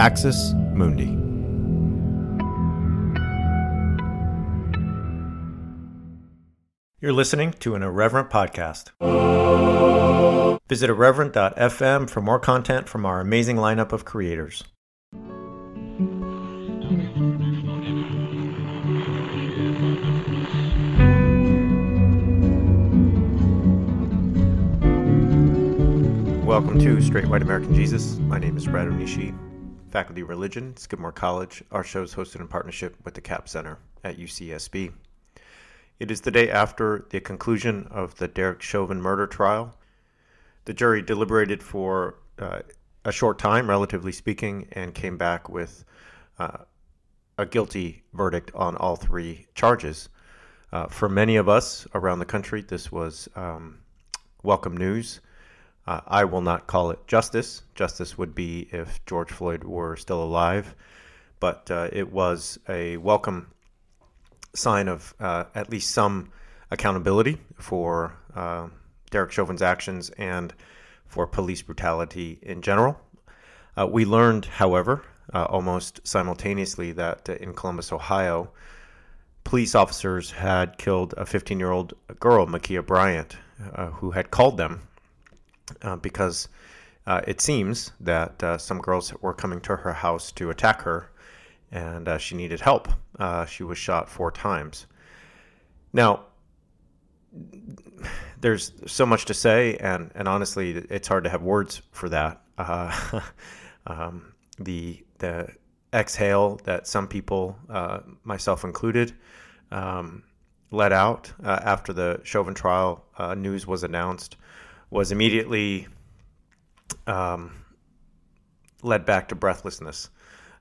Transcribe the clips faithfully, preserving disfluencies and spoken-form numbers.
Axis Mundi. You're listening to an Irreverent podcast. Visit irreverent dot f m for more content from our amazing lineup of creators. Welcome to Straight White American Jesus. My name is Brad Onishi, Faculty of Religion, Skidmore College. Our show is hosted in partnership with the C A P Center at U C S B. It is the day after the conclusion of the Derek Chauvin murder trial. The jury deliberated for uh, a short time, relatively speaking, and came back with uh, a guilty verdict on all three charges. Uh, for many of us around the country, this was um, welcome news. Uh, I will not call it justice. Justice would be if George Floyd were still alive, but uh, it was a welcome sign of uh, at least some accountability for uh, Derek Chauvin's actions and for police brutality in general. Uh, we learned, however, uh, almost simultaneously that uh, in Columbus, Ohio, police officers had killed a fifteen-year-old girl, Makia Bryant, uh, who had called them Uh, because uh, it seems that uh, some girls were coming to her house to attack her, and uh, she needed help. Uh, she was shot four times. Now, there's so much to say, and, and honestly, it's hard to have words for that. Uh, um, the the exhale that some people, uh, myself included, um, let out uh, after the Chauvin trial uh, news was announced was immediately um, led back to breathlessness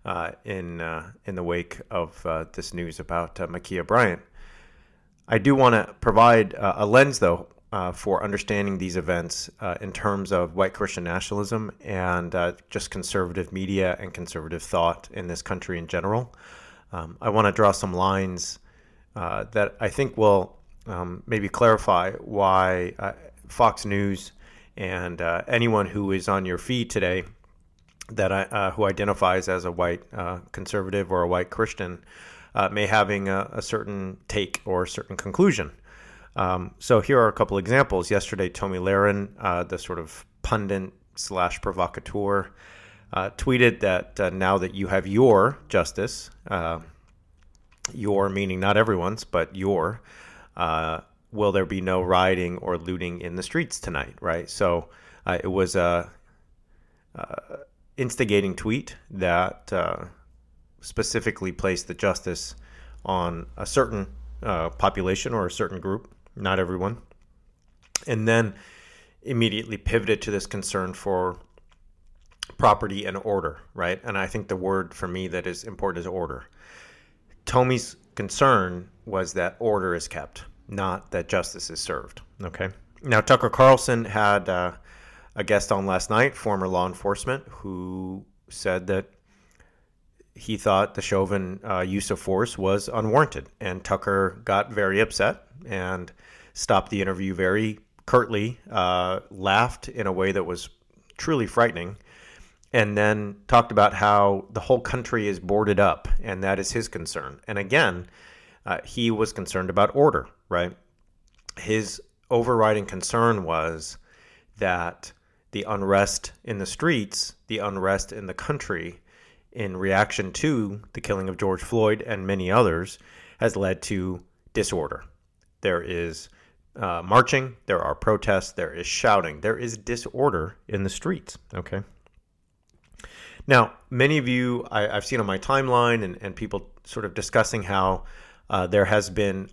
uh, in uh, in the wake of uh, this news about uh, Makia Bryant. I do want to provide uh, a lens, though, uh, for understanding these events uh, in terms of white Christian nationalism and uh, just conservative media and conservative thought in this country in general. Um, I want to draw some lines uh, that I think will um, maybe clarify why Uh, Fox News and uh, anyone who is on your feed today that I, uh, who identifies as a white uh, conservative or a white Christian uh, may having a, a certain take or a certain conclusion. Um, so here are a couple examples. Yesterday, Tomi Lahren, uh, the sort of pundit slash provocateur, uh, tweeted that uh, now that you have your justice, uh, your meaning not everyone's, but your, uh, will there be no rioting or looting in the streets tonight, right? So uh, it was a, a instigating tweet that uh, specifically placed the justice on a certain uh, population or a certain group, not everyone, and then immediately pivoted to this concern for property and order, right? And I think the word for me that is important is order. Tomi's concern was that order is kept, not that justice is served. Okay. Now, Tucker Carlson had uh, a guest on last night, former law enforcement, who said that he thought the Chauvin uh, use of force was unwarranted. And Tucker got very upset and stopped the interview very curtly, uh, laughed in a way that was truly frightening, and then talked about how the whole country is boarded up, and that is his concern. And again, Uh, he was concerned about order, right? His overriding concern was that the unrest in the streets, the unrest in the country, in reaction to the killing of George Floyd and many others, has led to disorder. There is uh, marching, there are protests, there is shouting, there is disorder in the streets, okay? Now, many of you, I, I've seen on my timeline and, and people sort of discussing how Uh, there has been,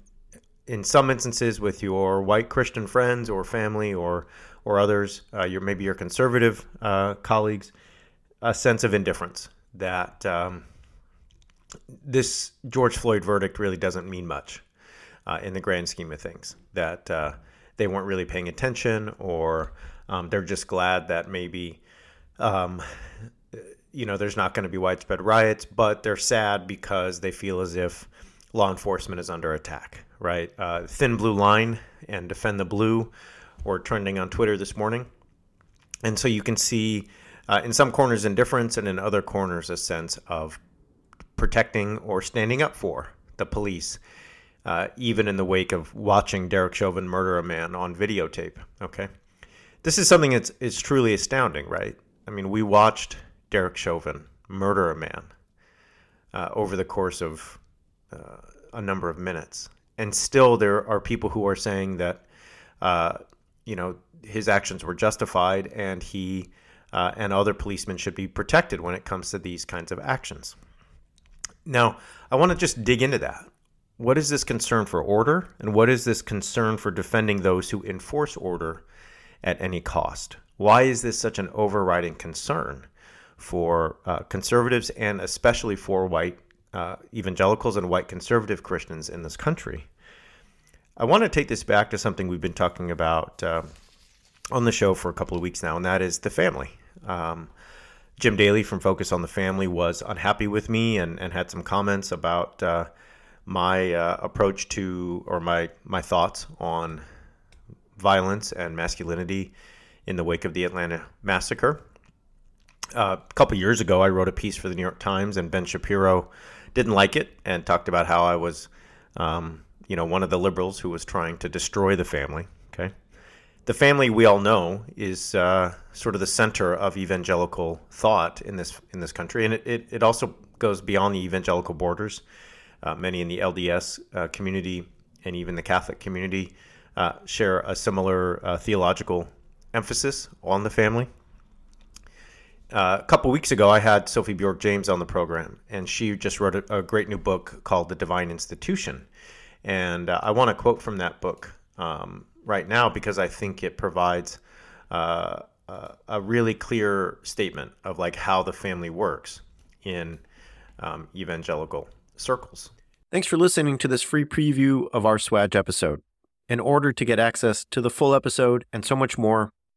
in some instances, with your white Christian friends or family or or others, uh, your maybe your conservative uh, colleagues, a sense of indifference that um, this George Floyd verdict really doesn't mean much uh, in the grand scheme of things. That uh, they weren't really paying attention, or um, they're just glad that maybe Um, you know, there's not going to be widespread riots, but they're sad because they feel as if law enforcement is under attack, right? Uh, thin blue line and defend the blue were trending on Twitter this morning. And so you can see uh, in some corners indifference, and in other corners a sense of protecting or standing up for the police, uh, even in the wake of watching Derek Chauvin murder a man on videotape. Okay, this is something that's it's truly astounding, right? I mean, we watched Derek Chauvin murder a man uh, over the course of uh, a number of minutes, and still there are people who are saying that uh, you know his actions were justified, and he uh, and other policemen should be protected when it comes to these kinds of actions. Now, I want to just dig into that. What is this concern for order, and what is this concern for defending those who enforce order at any cost? Why is this such an overriding concern for uh, conservatives, and especially for white uh, evangelicals and white conservative Christians in this country? I want to take this back to something we've been talking about uh, on the show for a couple of weeks now, and that is the family. Um, Jim Daly from Focus on the Family was unhappy with me and, and had some comments about uh, my uh, approach to, or my, my thoughts on violence and masculinity in the wake of the Atlanta massacre. Uh, a couple years ago, I wrote a piece for the New York Times, and Ben Shapiro didn't like it and talked about how I was, um, you know, one of the liberals who was trying to destroy the family. Okay. The family, we all know, is uh, sort of the center of evangelical thought in this in this country, and it, it, it also goes beyond the evangelical borders. Uh, many in the L D S uh, community and even the Catholic community uh, share a similar uh, theological emphasis on the family. Uh, a couple weeks ago, I had Sophie Bjork-James on the program, and she just wrote a, a great new book called The Divine Institution, and uh, I want to quote from that book Um, right now, because I think it provides uh, uh, a really clear statement of like how the family works in um, evangelical circles. Thanks for listening to this free preview of our S W A J episode. In order to get access to the full episode and so much more,